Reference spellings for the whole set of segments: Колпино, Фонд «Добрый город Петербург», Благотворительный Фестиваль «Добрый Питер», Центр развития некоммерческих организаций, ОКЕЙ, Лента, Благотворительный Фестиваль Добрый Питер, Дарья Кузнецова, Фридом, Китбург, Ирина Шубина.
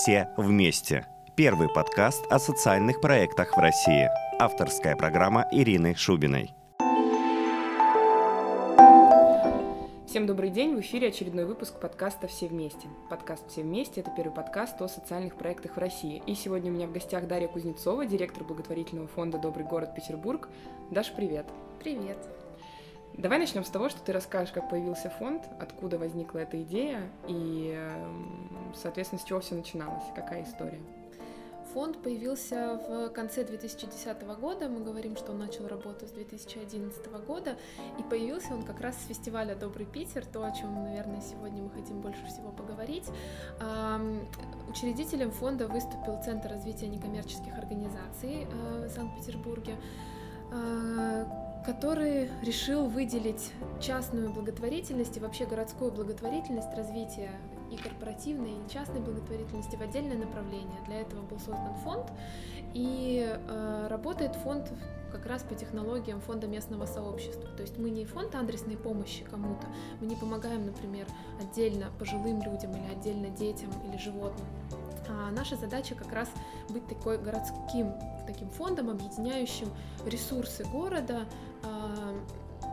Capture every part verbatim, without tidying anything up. «Все вместе». Первый подкаст о социальных проектах в России. Авторская программа Ирины Шубиной. Всем добрый день, в эфире очередной выпуск подкаста «Все вместе». Подкаст «Все вместе» — это первый подкаст о социальных проектах в России. И сегодня у меня в гостях Дарья Кузнецова, директор благотворительного фонда «Добрый город Петербург». Даша, привет. Привет. Давай начнем с того, что ты расскажешь, как появился фонд, откуда возникла эта идея и, соответственно, с чего все начиналось, какая история. Фонд появился в конце две тысячи десятого года, мы говорим, что он начал работу с две тысячи одиннадцатого года, и появился он как раз с фестиваля «Добрый Питер», то, о чем, наверное, сегодня мы хотим больше всего поговорить. Учредителем фонда выступил Центр развития некоммерческих организаций в Санкт-Петербурге, который решил выделить частную благотворительность и вообще городскую благотворительность, развитие и корпоративной, и частной благотворительности в отдельное направление. Для этого был создан фонд, и э, работает фонд как раз по технологиям фонда местного сообщества. То есть мы не фонд адресной помощи кому-то, мы не помогаем, например, отдельно пожилым людям или отдельно детям или животным. А наша задача как раз быть такой городским таким фондом, объединяющим ресурсы города, э,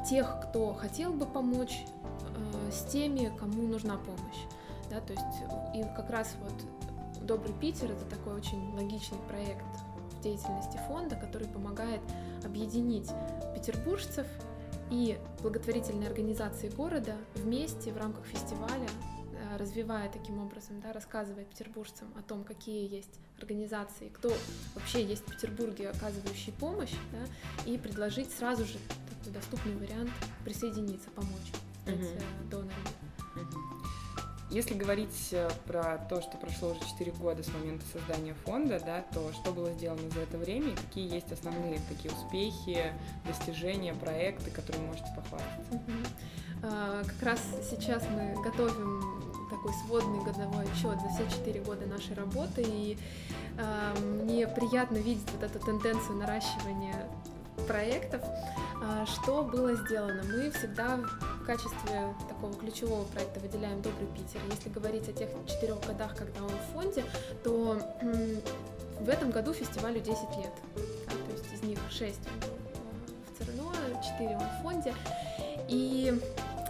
тех, кто хотел бы помочь, э, с теми, кому нужна помощь. Да, то есть, и как раз вот «Добрый Питер» — это такой очень логичный проект в деятельности фонда, который помогает объединить петербуржцев и благотворительные организации города вместе в рамках фестиваля, развивая таким образом, да, рассказывая петербуржцам о том, какие есть организации, кто вообще есть в Петербурге, оказывающие помощь, да, и предложить сразу же такой доступный вариант присоединиться, помочь, стать mm-hmm. донорами. Если говорить про то, что прошло уже четыре года с момента создания фонда, да, то что было сделано за это время и какие есть основные такие успехи, достижения, проекты, которые можете похвастаться? Uh-huh. Как раз сейчас мы готовим такой сводный годовой отчет за все четыре года нашей работы, и мне приятно видеть вот эту тенденцию наращивания проектов. Что было сделано? Мы всегда в качестве такого ключевого проекта выделяем «Добрый Питер». Если говорить о тех четырех годах, когда он в фонде, то в этом году фестивалю десять лет. То есть из них шесть в ЦРНО, четыре в фонде. И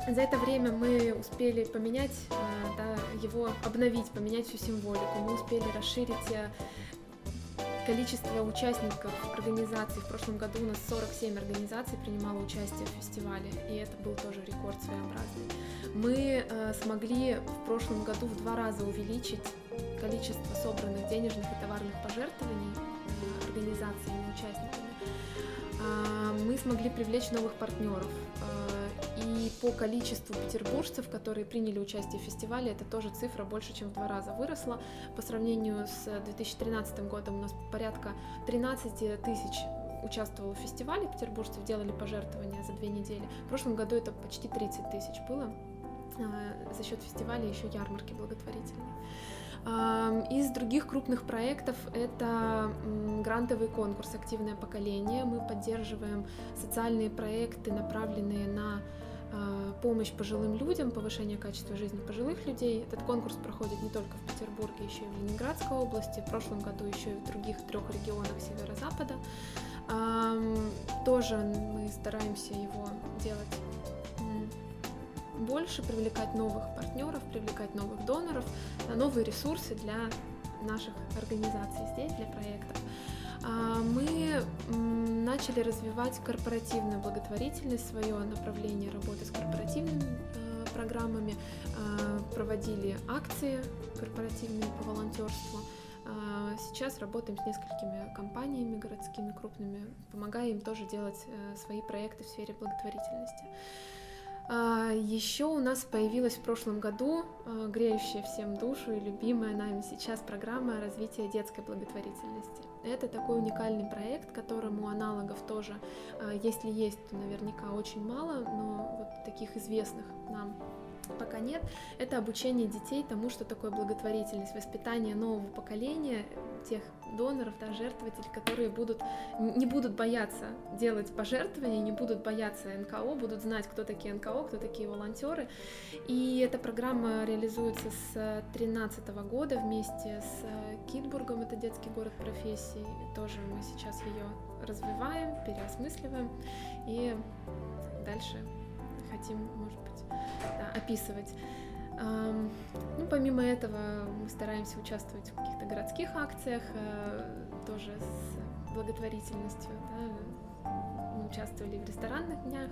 за это время мы успели поменять, да, его, обновить, поменять всю символику. Мы успели расширить количество участников организаций. В прошлом году у нас сорок семь организаций принимало участие в фестивале, и это был тоже рекорд своеобразный. Мы э, смогли в прошлом году в два раза увеличить количество собранных денежных и товарных пожертвований э, организациями, участниками. Э, мы смогли привлечь новых партнеров. Э, и по количеству петербуржцев, которые приняли участие в фестивале, это тоже цифра больше, чем в два раза выросла. По сравнению с две тысячи тринадцатым годом у нас порядка тринадцать тысяч участвовало в фестивале, петербуржцев делали пожертвования за две недели. В прошлом году это почти тридцать тысяч было за счет фестиваля, еще ярмарки благотворительные. Из других крупных проектов это грантовый конкурс «Активное поколение». Мы поддерживаем социальные проекты, направленные на помощь пожилым людям, повышение качества жизни пожилых людей. Этот конкурс проходит не только в Петербурге, еще и в Ленинградской области, в прошлом году еще и в других трех регионах северо-запада. Тоже мы стараемся его делать больше, привлекать новых партнеров, привлекать новых доноров, новые ресурсы для наших организаций здесь, для проектов. Мы начали развивать корпоративную благотворительность, свое направление работы с корпоративными программами, проводили акции корпоративные по волонтерству. Сейчас работаем с несколькими компаниями городскими, крупными, помогая им тоже делать свои проекты в сфере благотворительности. Еще у нас появилась в прошлом году греющая всем душу и любимая нами сейчас программа развития детской благотворительности. Это такой уникальный проект, которому аналогов тоже, если есть, то наверняка очень мало, но вот таких известных нам Пока нет, это обучение детей тому, что такое благотворительность, воспитание нового поколения, тех доноров, да, жертвователей, которые будут, не будут бояться делать пожертвования, не будут бояться эн ка о, будут знать, кто такие эн ка о, кто такие волонтеры. И эта программа реализуется с две тысячи тринадцатого года вместе с Китбургом, это детский город профессий. Тоже мы сейчас ее развиваем, переосмысливаем и дальше хотим, может быть, да, описывать. Ну, помимо этого, мы стараемся участвовать в каких-то городских акциях, тоже с благотворительностью. Да. Мы участвовали в ресторанных днях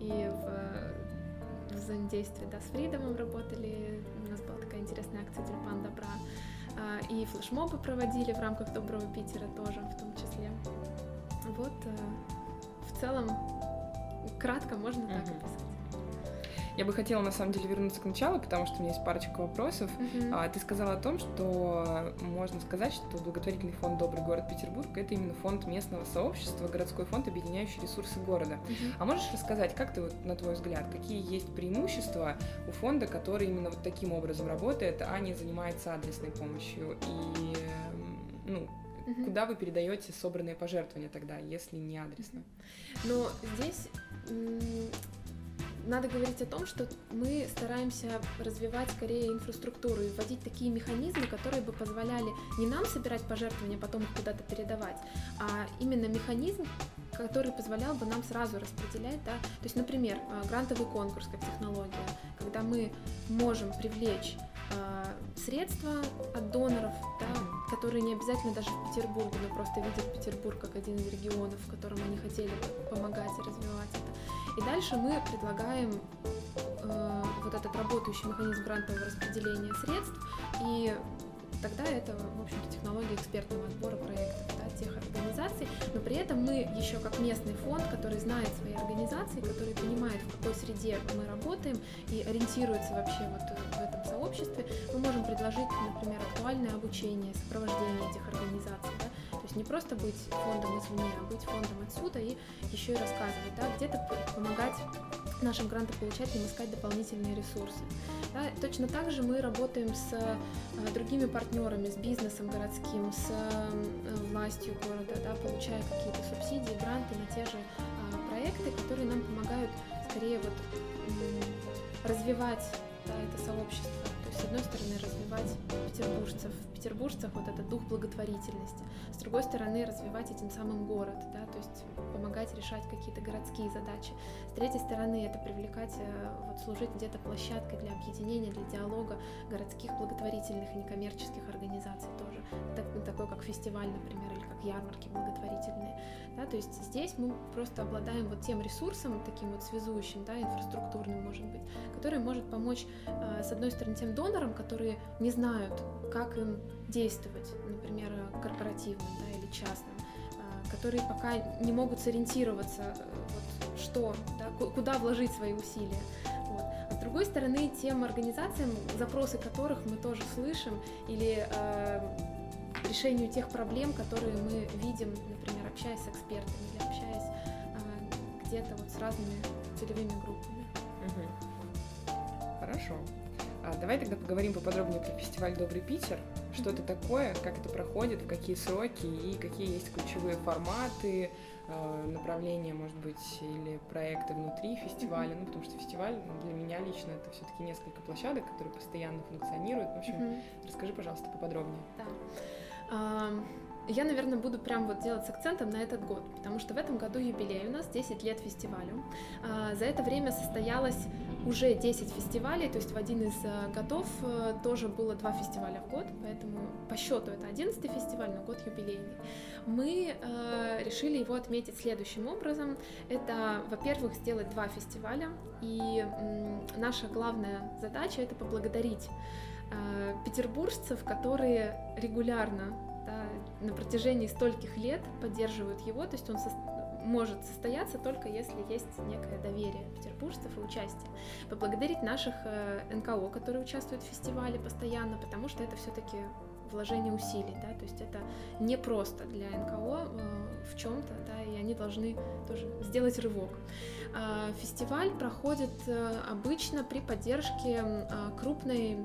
и в, в взаимодействии, да, с Фридомом работали. У нас была такая интересная акция «Тюльпан добра». И флешмобы проводили в рамках «Доброго Питера» тоже, в том числе. Вот, в целом, кратко можно mm-hmm. так описать. Я бы хотела, на самом деле, вернуться к началу, потому что у меня есть парочка вопросов. Uh-huh. Ты сказала о том, что можно сказать, что благотворительный фонд «Добрый город Петербург» — это именно фонд местного сообщества, городской фонд, объединяющий ресурсы города. Uh-huh. А можешь рассказать, как ты, на твой взгляд, какие есть преимущества у фонда, который именно вот таким образом работает, а не занимается адресной помощью? И, ну, uh-huh. куда вы передаете собранные пожертвования тогда, если не адресно? Uh-huh. Но здесь... Надо говорить о том, что мы стараемся развивать скорее инфраструктуру и вводить такие механизмы, которые бы позволяли не нам собирать пожертвования, потом их куда-то передавать, а именно механизм, который позволял бы нам сразу распределять, да, то есть, например, грантовый конкурс как технология, когда мы можем привлечь э, средства от доноров, да, которые не обязательно даже в Петербурге, но просто видят Петербург как один из регионов, в котором они хотели бы помогать и развивать это. И дальше мы предлагаем э, вот этот работающий механизм грантового распределения средств, и тогда это, в общем-то, технология экспертного отбора проектов, да, тех организаций, но при этом мы еще как местный фонд, который знает свои организации, который понимает, в какой среде мы работаем и ориентируется вообще вот в этом сообществе, мы можем предложить, например, актуальное обучение, сопровождение этих организаций, да? То есть не просто быть фондом извне, а быть фондом отсюда и еще и рассказывать, да, где-то помогать нашим грантополучателям искать дополнительные ресурсы. Да, точно так же мы работаем с э, другими партнерами, с бизнесом городским, с э, властью города, да, получая какие-то субсидии, гранты на те же э, проекты, которые нам помогают скорее вот, э, развивать, да, это сообщество. То есть, с одной стороны, развивать петербуржцев, в петербуржцах вот этот дух благотворительности, с другой стороны, развивать этим самым город, да, то есть помогать решать какие-то городские задачи. С третьей стороны, это привлекать, вот, служить где-то площадкой для объединения, для диалога городских благотворительных и некоммерческих организаций тоже, так, такой как фестиваль, например, или как ярмарки благотворительные. Да, то есть здесь мы просто обладаем вот тем ресурсом, таким вот связующим, да, инфраструктурным, может быть, который может помочь, с одной стороны, тем донорам, которые не знают, как им действовать, например, корпоративным, да, или частным, которые пока не могут сориентироваться, вот, что, да, куда вложить свои усилия. Вот. А с другой стороны, тем организациям, запросы которых мы тоже слышим, или э, решению тех проблем, которые мы видим, например, общаясь с экспертами или общаясь э, где-то вот с разными целевыми группами. Угу. Хорошо. Давай тогда поговорим поподробнее про фестиваль «Добрый Питер». Что это такое, как это проходит, в какие сроки и какие есть ключевые форматы, направления, может быть, или проекты внутри фестиваля. Ну, потому что фестиваль для меня лично это все-таки несколько площадок, которые постоянно функционируют. В общем, uh-huh. расскажи, пожалуйста, поподробнее. Да. Я, наверное, буду прям вот делать с акцентом на этот год, потому что в этом году юбилей у нас, десять лет фестивалю. За это время состоялось уже десять фестивалей, то есть в один из годов тоже было два фестиваля в год, поэтому по счету это одиннадцатый фестиваль, но год юбилейный. Мы решили его отметить следующим образом. Это, во-первых, сделать два фестиваля, и наша главная задача — это поблагодарить петербуржцев, которые регулярно, да, на протяжении стольких лет поддерживают его, то есть он со... может состояться только если есть некое доверие петербуржцев и участие. Поблагодарить наших эн ка о, которые участвуют в фестивале постоянно, потому что это все-таки вложение усилий, да, то есть это не просто для эн ка о в чем-то, да, и они должны тоже сделать рывок. Фестиваль проходит обычно при поддержке крупной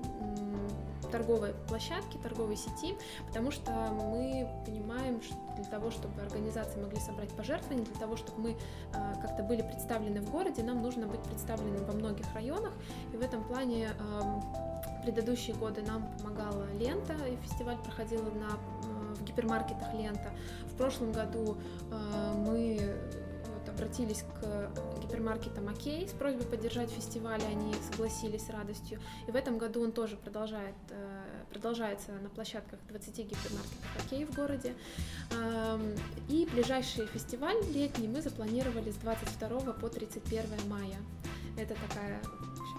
торговой площадки, торговой сети, потому что мы понимаем, что для того, чтобы организации могли собрать пожертвования, для того, чтобы мы как-то были представлены в городе, нам нужно быть представлены во многих районах, и в этом плане в предыдущие годы нам помогала «Лента», и фестиваль проходил на, в гипермаркетах «Лента». В прошлом году мы обратились к гипермаркетам «ОКЕЙ» с просьбой поддержать фестиваль, они согласились с радостью. И в этом году он тоже продолжает, продолжается на площадках двадцати гипермаркетов «ОКЕЙ» в городе. И ближайший фестиваль летний мы запланировали с двадцать второго по тридцать первое мая. Это такая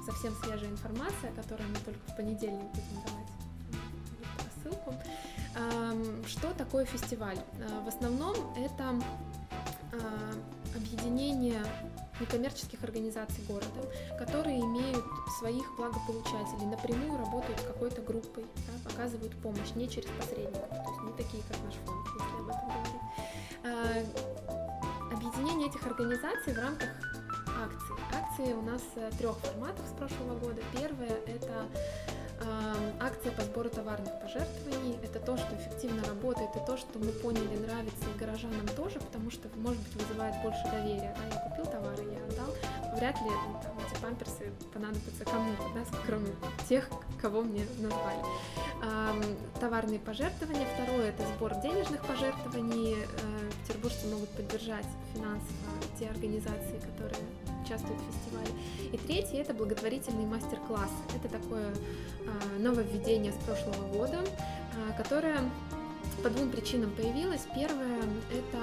совсем свежая информация, которую мы только в понедельник будем давать рассылку. Что такое фестиваль? В основном это объединение некоммерческих организаций города, которые имеют своих благополучателей, напрямую работают с какой-то группой, да, оказывают помощь не через посредников, то есть не такие, как наш фонд, если об этом говорить. Объединение этих организаций в рамках акций. Акции у нас трех форматов с прошлого года. Первое – это акция по сбору товарных пожертвований. Это то, что эффективно работает, и то, что мы поняли, нравится и горожанам тоже, потому что, может быть, вызывает больше доверия. А я купил товары, я отдал. Вряд ли там, эти памперсы понадобятся кому-то, да, кроме тех, кого мне назвали. Товарные пожертвования. Второе – это сбор денежных пожертвований. Петербуржцы могут поддержать финансово те организации, которые участвуют в фестивале. И третье – это благотворительные мастер-классы. Это такое нововведение с прошлого года, которое по двум причинам появилось. Первое – это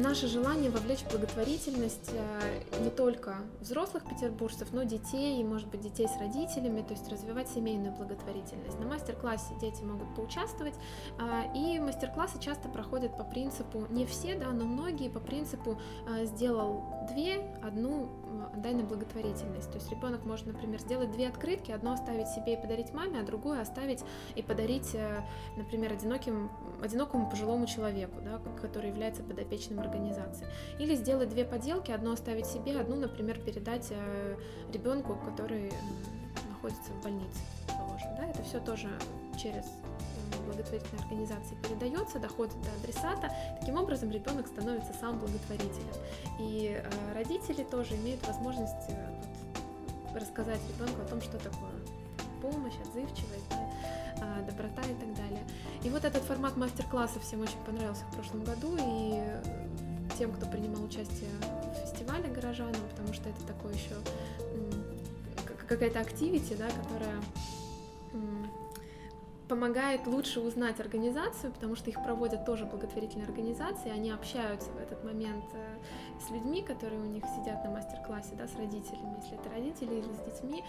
наше желание вовлечь в благотворительность не только взрослых петербуржцев, но и детей, и, может быть, детей с родителями, то есть развивать семейную благотворительность. На мастер-классе дети могут поучаствовать, и мастер-классы часто проходят по принципу, не все, да, но многие по принципу «сделал две, одну отдай на благотворительность». То есть ребенок может, например, сделать две открытки, одну оставить себе и подарить маме, а другую оставить и подарить, например, одиноким, одинокому пожилому человеку, да, который является подопечным организации. Или сделать две поделки, одну оставить себе, одну, например, передать ребенку, который находится в больнице, положим, да? Это все тоже через благотворительные организации передается, доходит до адресата. Таким образом, ребенок становится сам благотворителем. И родители тоже имеют возможность рассказать ребенку о том, что такое помощь, отзывчивость, да, доброта и так далее. И вот этот формат мастер-класса всем очень понравился в прошлом году, и тем, кто принимал участие в фестивале, горожанам, потому что это такое еще какая-то активити, да, которая помогает лучше узнать организацию, потому что их проводят тоже благотворительные организации, они общаются в этот момент с людьми, которые у них сидят на мастер-классе, да, с родителями, если это родители, или с детьми,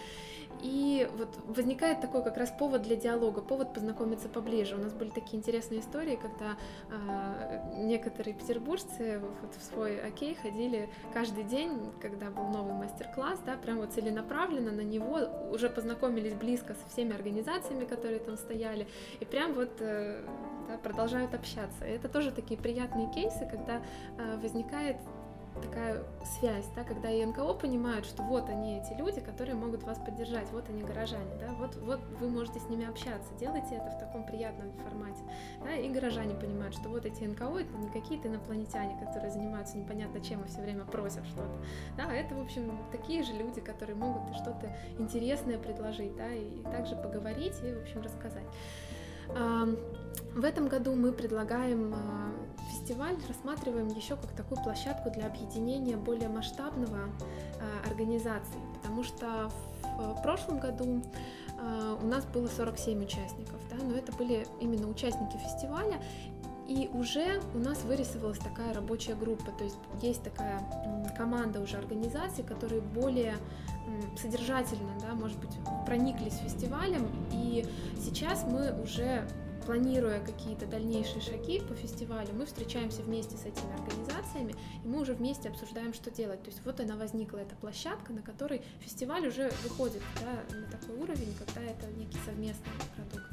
и вот возникает такой как раз повод для диалога, повод познакомиться поближе. У нас были такие интересные истории, когда э, некоторые петербуржцы вот в свой окей ходили каждый день, когда был новый мастер-класс, да, прям вот целенаправленно на него, уже познакомились близко со всеми организациями, которые там стоят, и прям вот, да, продолжают общаться. Это тоже такие приятные кейсы, когда возникает такая связь, да, когда и эн ка о понимают, что вот они эти люди, которые могут вас поддержать, вот они горожане, да, вот, вот вы можете с ними общаться, делайте это в таком приятном формате, да, и горожане понимают, что вот эти эн ка о это не какие-то инопланетяне, которые занимаются непонятно чем и все время просят что-то, да, это, в общем, такие же люди, которые могут и что-то интересное предложить, да, и также поговорить и, в общем, рассказать. В этом году мы предлагаем фестиваль, рассматриваем еще как такую площадку для объединения более масштабного организаций, потому что в прошлом году у нас было сорок семь участников, да, но это были именно участники фестиваля, и уже у нас вырисовалась такая рабочая группа, то есть есть такая команда уже организаций, которые более содержательно, да, может быть, прониклись фестивалем, и сейчас мы уже планируя какие-то дальнейшие шаги по фестивалю, мы встречаемся вместе с этими организациями, и мы уже вместе обсуждаем, что делать. То есть вот она возникла, эта площадка, на которой фестиваль уже выходит, да, на такой уровень, когда это некий совместный продукт.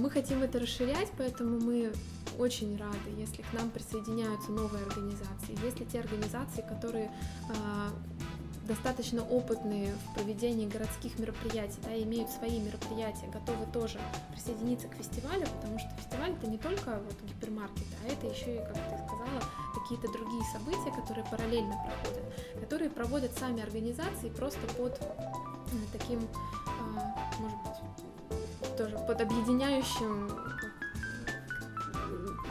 Мы хотим это расширять, поэтому мы очень рады, если к нам присоединяются новые организации, если те организации, которые достаточно опытные в проведении городских мероприятий, да, имеют свои мероприятия, готовы тоже присоединиться к фестивалю, потому что фестиваль это не только вот гипермаркеты, а это еще и, как ты сказала, какие-то другие события, которые параллельно проходят, которые проводят сами организации просто под таким, может быть, тоже под объединяющим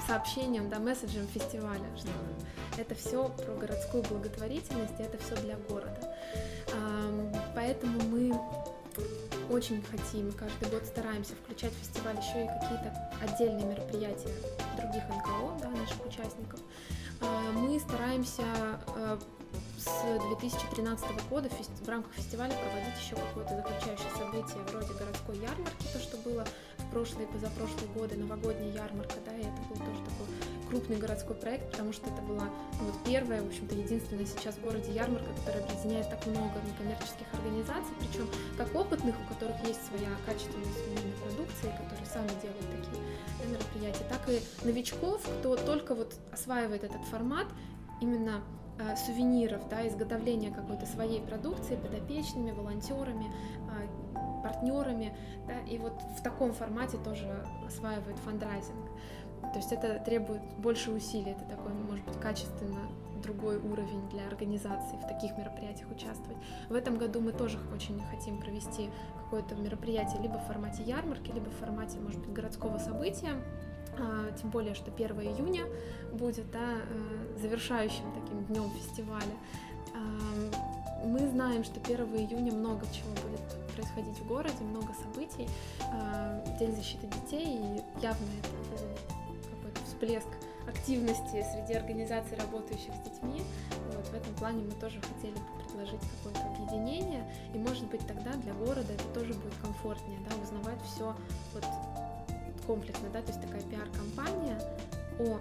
сообщением, да, месседжем фестиваля, что это все про городскую благотворительность, и это все для города. Поэтому мы очень хотим, каждый год стараемся включать в фестиваль еще и какие-то отдельные мероприятия других эн ка о, да, наших участников. Мы стараемся с две тысячи тринадцатого года в рамках фестиваля проводить еще какое-то заключающее событие вроде городской ярмарки, то, что было в прошлые и позапрошлые годы, новогодняя ярмарка, да, и это был тоже такой крупный городской проект, потому что это была ну, вот первая, в общем-то, единственная сейчас в городе ярмарка, которая объединяет так много некоммерческих организаций, причем как опытных, у которых есть своя качественная семейная продукция, которые сами делают такие мероприятия, так и новичков, кто только вот осваивает этот формат, именно сувениров, да, изготовления какой-то своей продукции подопечными, волонтерами, партнерами, да, и вот в таком формате тоже осваивает фандрайзинг. То есть это требует больше усилий, это такой, может быть, качественно другой уровень для организации в таких мероприятиях участвовать. В этом году мы тоже очень хотим провести какое-то мероприятие либо в формате ярмарки, либо в формате, может быть, городского события. Тем более, что первое июня будет, да, завершающим таким днем фестиваля. Мы знаем, что первого июня много чего будет происходить в городе, много событий. День защиты детей, и явно это какой-то всплеск активности среди организаций, работающих с детьми. Вот, в этом плане мы тоже хотели бы предложить какое-то объединение, и, может быть, тогда для города это тоже будет комфортнее, да, узнавать все вот комплексно, да, то есть такая пиар-компания о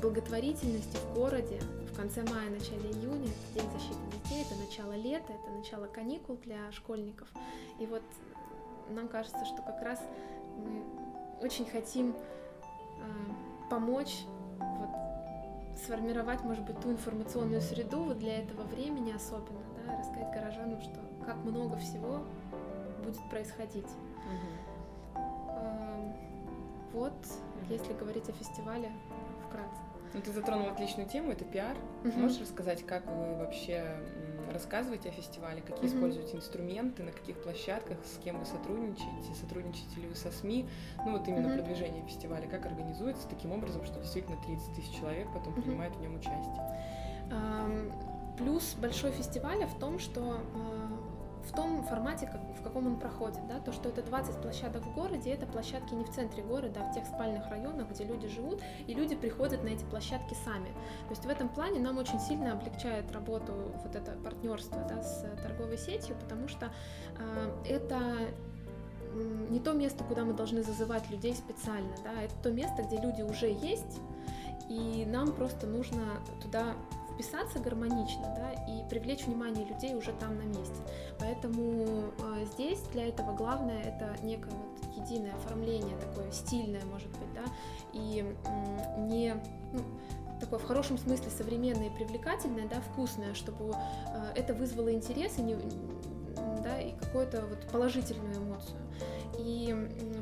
благотворительности в городе в конце мая, начале июня, День защиты детей, это начало лета, это начало каникул для школьников, и вот нам кажется, что как раз мы очень хотим э, помочь вот, сформировать, может быть, ту информационную среду вот для этого времени особенно, да, рассказать горожанам, что как много всего будет происходить. Вот, если говорить о фестивале вкратце. Ну, ты затронула отличную тему, это пиар. Uh-huh. Можешь рассказать, как вы вообще рассказываете о фестивале, какие uh-huh. используете инструменты, на каких площадках, с кем вы сотрудничаете, сотрудничаете ли вы со СМИ? Ну, вот именно uh-huh. продвижение фестиваля, как организуется таким образом, что действительно тридцать тысяч человек потом uh-huh. принимают в нем участие? Uh-huh. Плюс большой фестиваля в том, что в том формате, как, в каком он проходит, да, то, что это двадцать площадок в городе, это площадки не в центре города, а в тех спальных районах, где люди живут, и люди приходят на эти площадки сами. То есть в этом плане нам очень сильно облегчает работу вот это партнерство, да, с торговой сетью, потому что э, это не то место, куда мы должны зазывать людей специально, да, это то место, где люди уже есть, и нам просто нужно туда вписаться гармонично, да, и привлечь внимание людей уже там на месте. Поэтому э, здесь для этого главное это некое вот единое оформление, такое стильное, может быть, да, и э, не ну, такое в хорошем смысле современное и привлекательное, да, вкусное, чтобы э, это вызвало интерес и, не, да, и какую-то вот положительную эмоцию. И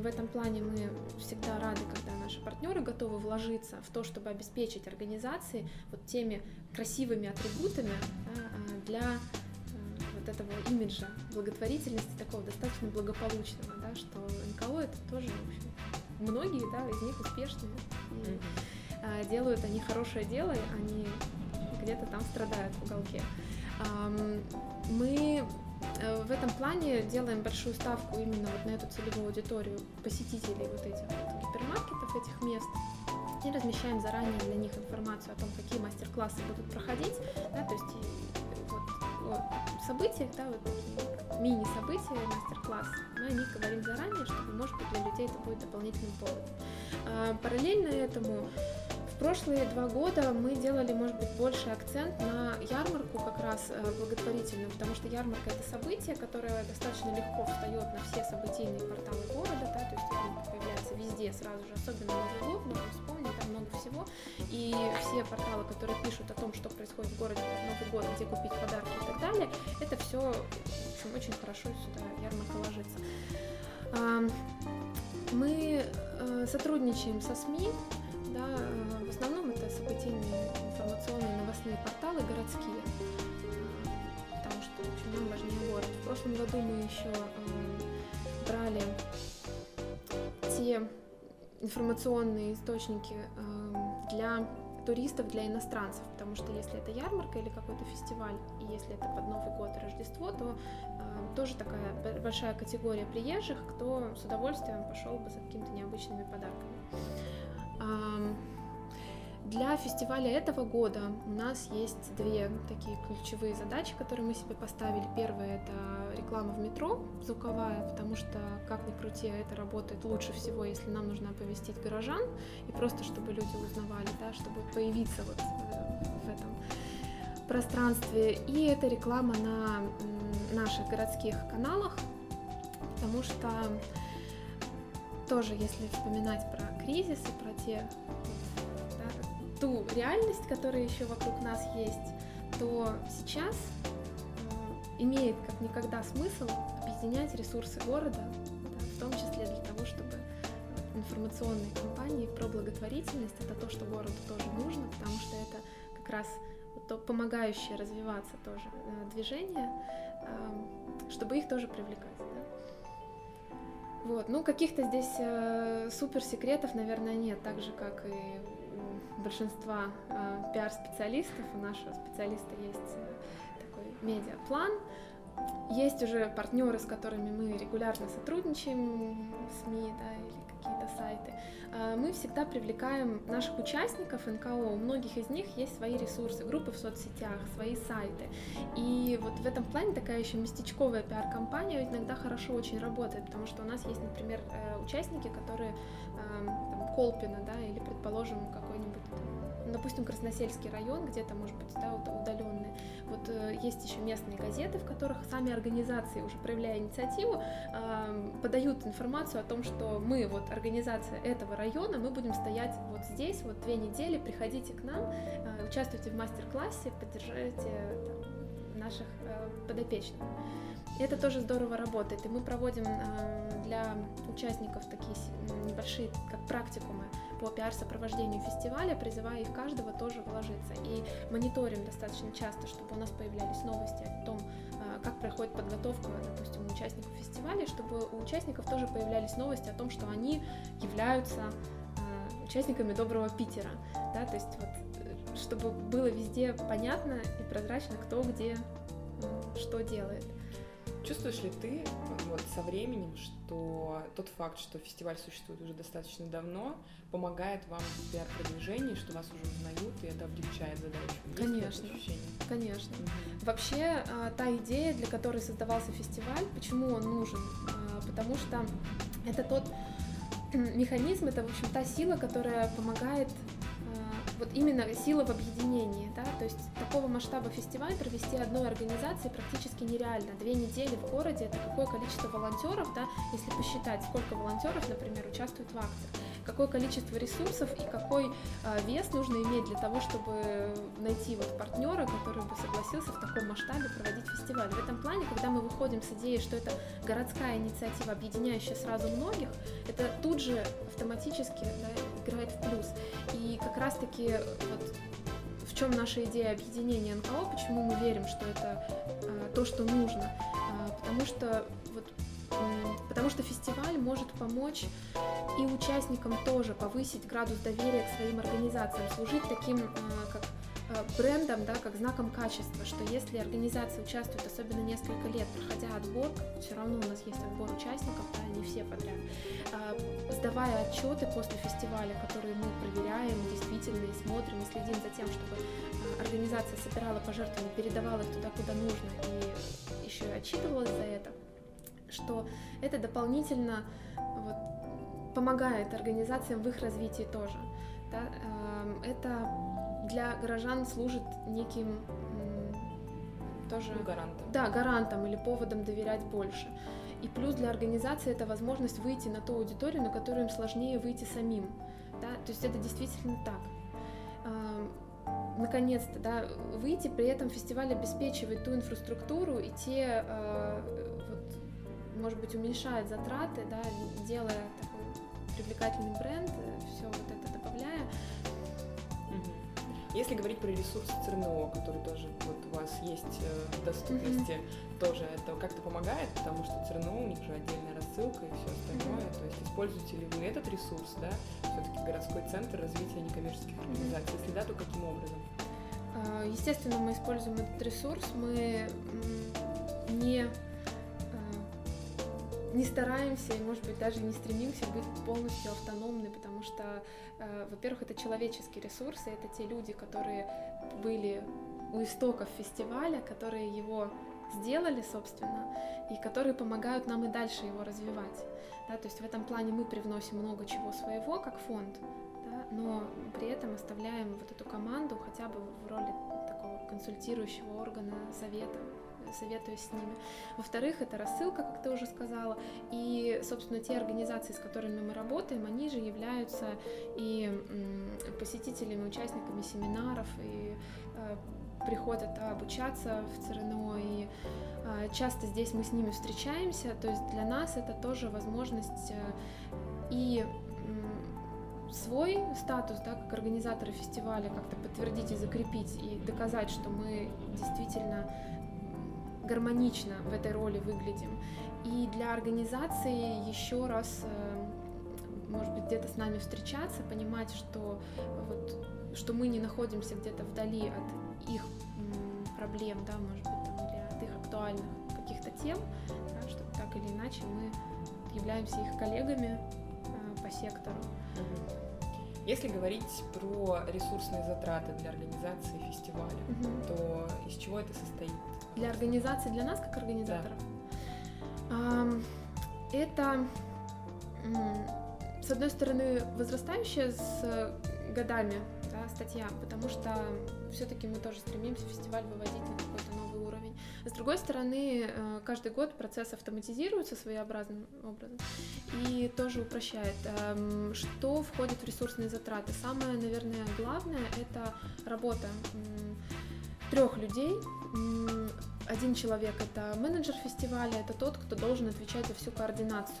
в этом плане мы всегда рады, когда наши партнеры готовы вложиться в то, чтобы обеспечить организации вот теми красивыми атрибутами, да, для вот этого имиджа благотворительности, такого достаточно благополучного, да, что эн ка о это тоже, в общем, многие, да, из них успешные, и делают они хорошее дело, они где-то там страдают в уголке. Мы в этом плане делаем большую ставку именно вот на эту целевую аудиторию посетителей вот этих вот гипермаркетов, этих мест, и размещаем заранее для них информацию о том, какие мастер-классы будут проходить, да, то есть и, и, вот, вот, события, да, вот, мини-события, мероприятия, мастер-классы. Мы о них говорим заранее, чтобы, может быть, для людей это будет дополнительным поводом. Параллельно этому в прошлые два года мы делали, может быть, больше акцент на ярмарку как раз благотворительную, потому что ярмарка – это событие, которое достаточно легко встает на все событийные порталы города, да, то есть оно появляется везде сразу же, особенно на Жигов, но вспомнить там много всего, и все порталы, которые пишут о том, что происходит в городе под Новый год, где купить подарки и так далее, это все, в общем, очень хорошо сюда ярмарка ложится. Мы сотрудничаем со СМИ, да, в основном это событийные информационные новостные порталы городские, потому что очень нам важнее город. В прошлом году мы еще брали те информационные источники для туристов, для иностранцев, потому что если это ярмарка или какой-то фестиваль, и если это под Новый год и Рождество, то э, тоже такая большая категория приезжих, кто с удовольствием пошел бы за какими-то необычными подарками. Для фестиваля этого года у нас есть две такие ключевые задачи, которые мы себе поставили. Первая – это реклама в метро, звуковая, потому что, как ни крути, это работает лучше всего, если нам нужно оповестить горожан, и просто чтобы люди узнавали, да, чтобы появиться вот в этом пространстве. И это реклама на наших городских каналах, потому что тоже, если вспоминать про кризис и про те... ту реальность, которая еще вокруг нас есть, то сейчас имеет как никогда смысл объединять ресурсы города, да, в том числе для того, чтобы информационные кампании про благотворительность, это то, что городу тоже нужно, потому что это как раз то помогающее развиваться тоже движение, чтобы их тоже привлекать. Да. Вот. Ну, каких-то здесь супер секретов, наверное, нет, так же, как и большинства э, пиар-специалистов. У нашего специалиста есть э, такой медиаплан. Есть уже партнеры, с которыми мы регулярно сотрудничаем, СМИ, да, или какие-то сайты. Э, мы всегда привлекаем наших участников эн ка о. У многих из них есть свои ресурсы, группы в соцсетях, свои сайты. И вот в этом плане такая еще местечковая пиар-компания иногда хорошо очень работает, потому что у нас есть, например, э, участники, которые э, там, Колпино, да, или, предположим, какой-нибудь, допустим, Красносельский район, где-то, может быть, да, удаленный. Вот э, есть еще местные газеты, в которых сами организации, уже проявляя инициативу, э, подают информацию о том, что мы, вот, организация этого района, мы будем стоять вот здесь, вот две недели, приходите к нам, э, участвуйте в мастер-классе, поддержите там наших э, подопечных. Это тоже здорово работает, и мы проводим э, для участников такие небольшие, как практикумы, по пиар-сопровождению фестиваля, призывая их каждого тоже вложиться. И мониторим достаточно часто, чтобы у нас появлялись новости о том, как проходит подготовка, допустим, участников фестиваля, чтобы у участников тоже появлялись новости о том, что они являются участниками «Доброго Питера». Да, то есть вот, чтобы было везде понятно и прозрачно, кто где что делает. Чувствуешь ли ты вот, со временем, что тот факт, что фестиваль существует уже достаточно давно, помогает вам в пиар-продвижении, что вас уже узнают, и это облегчает задачу? Конечно, конечно. Угу. Вообще, та идея, для которой создавался фестиваль, почему он нужен? Потому что это тот механизм, это, в общем, та сила, которая помогает... Вот именно сила в объединении, да, то есть такого масштаба фестиваль провести одной организации практически нереально. Две недели в городе, это какое количество волонтеров, да, если посчитать, сколько волонтеров, например, участвует в акциях, какое количество ресурсов и какой э, вес нужно иметь для того, чтобы найти вот партнера, который бы согласился в таком масштабе проводить фестиваль. В этом плане, когда мы выходим с идеей, что это городская инициатива, объединяющая сразу многих, это тут же автоматически, да, играет в плюс. И как раз-таки вот в чем наша идея объединения эн ка о, почему мы верим, что это э, то, что нужно, э, потому что вот, э, потому что фестиваль может помочь и участникам тоже повысить градус доверия к своим организациям, служить таким э, как брендом, да, как знаком качества, что если организация участвует, особенно несколько лет, проходя отбор, все равно у нас есть отбор участников, да, не все подряд, сдавая отчеты после фестиваля, которые мы проверяем, действительно и смотрим, и следим за тем, чтобы организация собирала пожертвования, передавала их туда, куда нужно, и еще и отчитывалась за это, что это дополнительно вот, помогает организациям в их развитии тоже. Да? Это для горожан служит неким тоже гарантом. Да, гарантом или поводом доверять больше. И плюс для организации это возможность выйти на ту аудиторию, на которую им сложнее выйти самим. Да? То есть это действительно так. Наконец-то, да, выйти, при этом фестиваль обеспечивает ту инфраструктуру и те, э, вот, может быть, уменьшает затраты, да, делая такой привлекательный бренд, все вот это добавляя. Если говорить про ресурсы ЦРНО, которые тоже вот у вас есть в доступности, mm-hmm. тоже это как-то помогает, потому что ЦРНО, у них же отдельная рассылка и все остальное. Mm-hmm. То есть используете ли вы этот ресурс, да, все-таки городской центр развития некоммерческих организаций? Mm-hmm. Если да, то каким образом? Естественно, мы используем этот ресурс, мы не, не стараемся и, может быть, даже не стремимся быть полностью автономны, потому что, во-первых, это человеческие ресурсы, это те люди, которые были у истоков фестиваля, которые его сделали, собственно, и которые помогают нам и дальше его развивать. Да, то есть в этом плане мы привносим много чего своего, как фонд, да, но при этом оставляем вот эту команду хотя бы в роли такого консультирующего органа, совета, советуясь с ними. Во-вторых, это рассылка, как ты уже сказала, и, собственно, те организации, с которыми мы работаем, они же являются и посетителями, участниками семинаров, и э, приходят обучаться в ЦРНО, и э, часто здесь мы с ними встречаемся, то есть для нас это тоже возможность э, и э, свой статус, да, как организаторы фестиваля как-то подтвердить и закрепить, и доказать, что мы действительно гармонично в этой роли выглядим. И для организации еще раз, может быть, где-то с нами встречаться, понимать, что, вот, что мы не находимся где-то вдали от их проблем, да, может быть, там, или от их актуальных каких-то тем, да, что так или иначе мы являемся их коллегами по сектору. Если говорить про ресурсные затраты для организации фестиваля, угу. то из чего это состоит? Для организации, для нас как организаторов? Да. Это, с одной стороны, возрастающая с годами, да, статья, потому что все-таки мы тоже стремимся фестиваль выводить на какой-то новый уровень. С другой стороны, каждый год процесс автоматизируется своеобразным образом и тоже упрощает. Что входит в ресурсные затраты? Самое, наверное, главное – это работа трех людей. Один человек – это менеджер фестиваля, это тот, кто должен отвечать за всю координацию,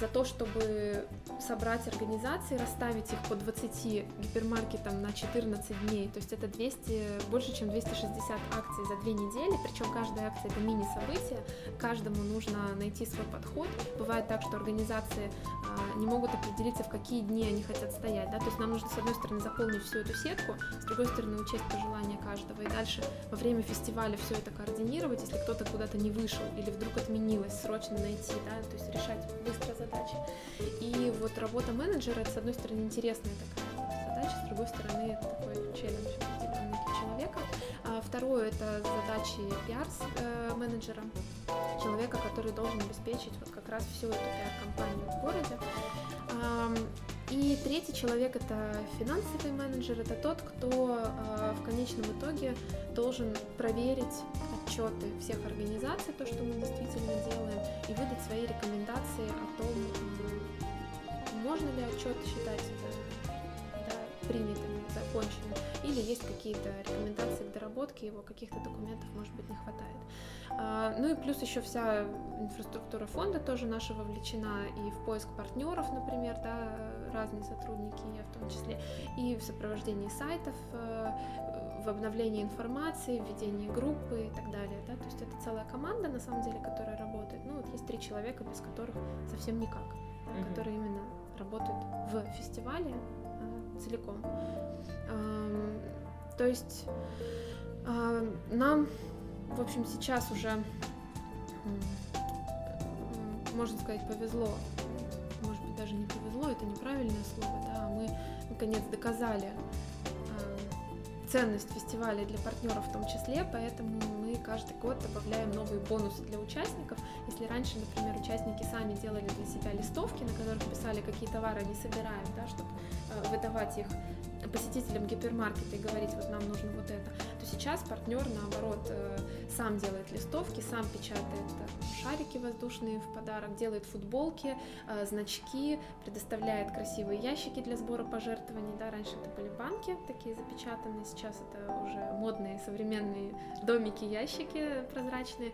за то, чтобы собрать организации, расставить их по двадцати гипермаркетам на четырнадцать дней, то есть это двести, больше чем двести шестьдесят акций за две недели, причем каждая акция это мини-событие, каждому нужно найти свой подход. Бывает так, что организации а, не могут определиться, в какие дни они хотят стоять, да? То есть нам нужно, с одной стороны, заполнить всю эту сетку, с другой стороны, учесть пожелания каждого, и дальше во время фестиваля все это координировать, если кто-то куда-то не вышел или вдруг отменилось, срочно найти, да? То есть решать быстро задачи. И вот работа менеджера, это, с одной стороны, интересная такая задача, с другой стороны, это такой челлендж определенный для человека. А второе, это задачи пиар-менеджера, человека, который должен обеспечить вот как раз всю эту пиар-компанию в городе. И третий человек, это финансовый менеджер, это тот, кто в конечном итоге должен проверить отчеты всех организаций, то, что мы действительно делаем, и выдать свои рекомендации о том, можно ли отчет считать да, принятым, законченным, или есть какие-то рекомендации к доработке его, каких-то документов, может быть, не хватает. А, ну и плюс еще вся инфраструктура фонда тоже наша вовлечена и в поиск партнеров, например, да, разные сотрудники, я в том числе, и в сопровождении сайтов, в обновлении информации, в ведении группы и так далее. Да? То есть это целая команда, на самом деле, которая работает. Ну вот есть три человека, без которых совсем никак, да, mm-hmm. которые именно работают в фестивале э, целиком. Э, то есть э, нам, в общем, сейчас уже, э, можно сказать, повезло. Может быть, даже не повезло, это неправильное слово. Да? Мы, наконец, доказали ценность фестиваля для партнеров в том числе, поэтому мы каждый год добавляем новые бонусы для участников. Если Если раньше, например, участники сами делали для себя листовки, на которых писали, какие товары они собирают, да, чтобы выдавать их посетителям гипермаркета и говорить, вот нам нужно вот это, то сейчас партнер, наоборот, сам делает листовки, сам печатает шарики воздушные в подарок, делает футболки, значки, предоставляет красивые ящики для сбора пожертвований. Да, раньше это были банки такие запечатанные, сейчас это уже модные современные домики-ящики прозрачные,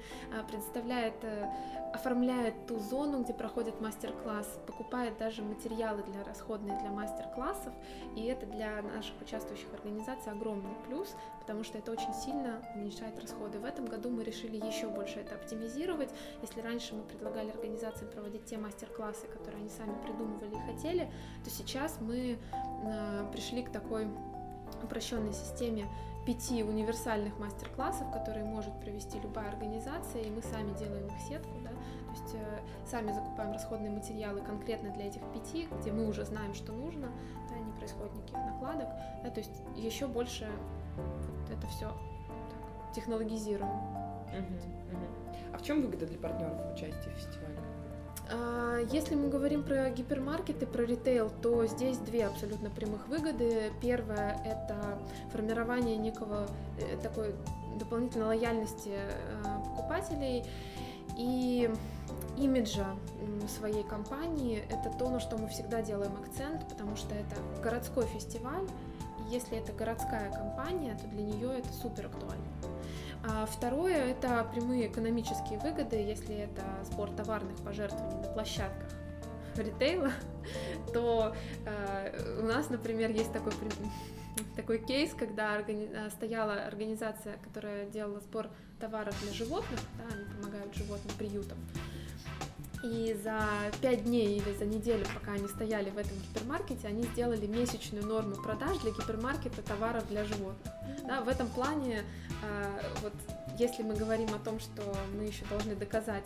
предоставляет, оформляет ту зону, где проходит мастер-класс, покупает даже материалы для расходные для мастер-классов, и это для наших участвующих организаций огромный плюс, потому что это очень сильно уменьшает расходы. В этом году мы решили еще больше это оптимизировать. Если раньше мы предлагали организациям проводить те мастер-классы, которые они сами придумывали и хотели, то сейчас мы пришли к такой упрощенной системе пяти универсальных мастер-классов, которые может провести любая организация, и мы сами делаем их сетку, да? То есть э, сами закупаем расходные материалы конкретно для этих пяти, где мы уже знаем, что нужно, да, не происходит никаких накладок, да? То есть еще больше вот это все так, технологизируем. Угу, угу. А в чем выгода для партнеров в участии в фестивале? Если мы говорим про гипермаркеты, про ритейл, то здесь две абсолютно прямых выгоды. Первое – это формирование некого такой дополнительной лояльности покупателей и имиджа своей компании. Это то, на что мы всегда делаем акцент, потому что это городской фестиваль. Если это городская компания, то для нее это супер актуально. А второе – это прямые экономические выгоды, если это сбор товарных пожертвований на площадках ритейла, то э, у нас, например, есть такой, такой кейс, когда органи... стояла организация, которая делала сбор товаров для животных, да, они помогают животным приютам. И за пять дней или за неделю, пока они стояли в этом гипермаркете, они сделали месячную норму продаж для гипермаркета товаров для животных. Да, в этом плане, э, вот, если мы говорим о том, что мы еще должны доказать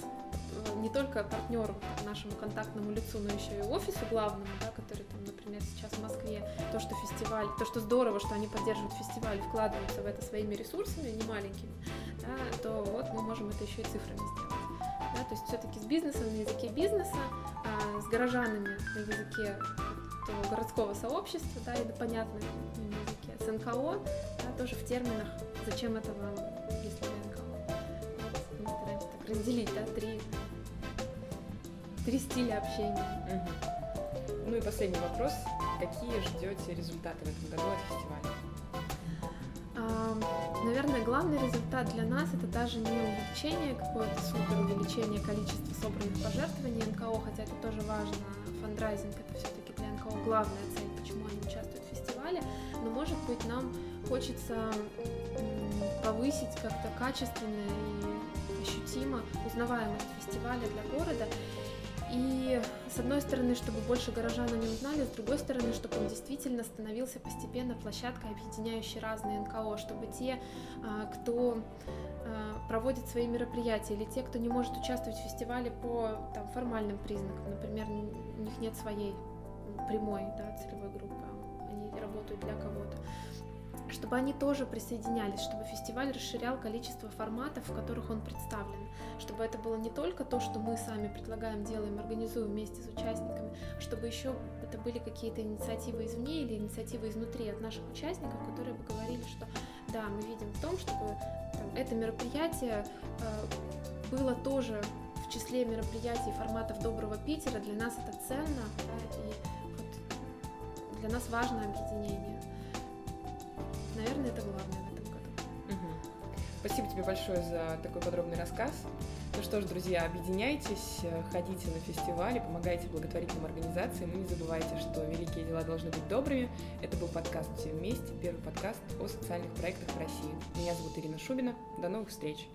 не только партнеру, нашему контактному лицу, но еще и офису главному, да, который, там, например, сейчас в Москве, то, что фестиваль, то, что здорово, что они поддерживают фестиваль, вкладываются в это своими ресурсами, не маленькими, да, то вот мы можем это еще и цифрами сделать. Да, то есть все-таки с бизнесом на языке бизнеса, а с горожанами на языке вот, городского сообщества, да, и на понятном языке с эн ка о, да, тоже в терминах, зачем это вам, если вы эн ка о. Мы стараемся так разделить, да, три, три стиля общения. Угу. Ну и последний вопрос. Какие ждете результаты в этом году от фестиваля? Наверное, главный результат для нас – это даже не увеличение, какое-то супер увеличение количества собранных пожертвований эн ка о, хотя это тоже важно, фандрайзинг – это все-таки для эн ка о главная цель, почему они участвуют в фестивале, но, может быть, нам хочется повысить как-то качественно и ощутимо узнаваемость фестиваля для города. И с одной стороны, чтобы больше горожан не узнали, с другой стороны, чтобы он действительно становился постепенно площадкой, объединяющей разные эн ка о, чтобы те, кто проводит свои мероприятия, или те, кто не может участвовать в фестивале по там, формальным признакам, например, у них нет своей прямой, да, целевой группы, они работают для кого-то, чтобы они тоже присоединялись, чтобы фестиваль расширял количество форматов, в которых он представлен, чтобы это было не только то, что мы сами предлагаем, делаем, организуем вместе с участниками, а чтобы еще это были какие-то инициативы извне или инициативы изнутри от наших участников, которые бы говорили, что да, мы видим в том, чтобы там, это мероприятие э, было тоже в числе мероприятий форматов «Доброго Питера», для нас это ценно, да, и вот, для нас важно объединение. Наверное, это главное в этом году. Угу. Спасибо тебе большое за такой подробный рассказ. Ну что ж, друзья, объединяйтесь, ходите на фестивали, помогайте благотворительным организациям и не забывайте, что великие дела должны быть добрыми. Это был подкаст «Все вместе», первый подкаст о социальных проектах в России. Меня зовут Ирина Шубина. До новых встреч!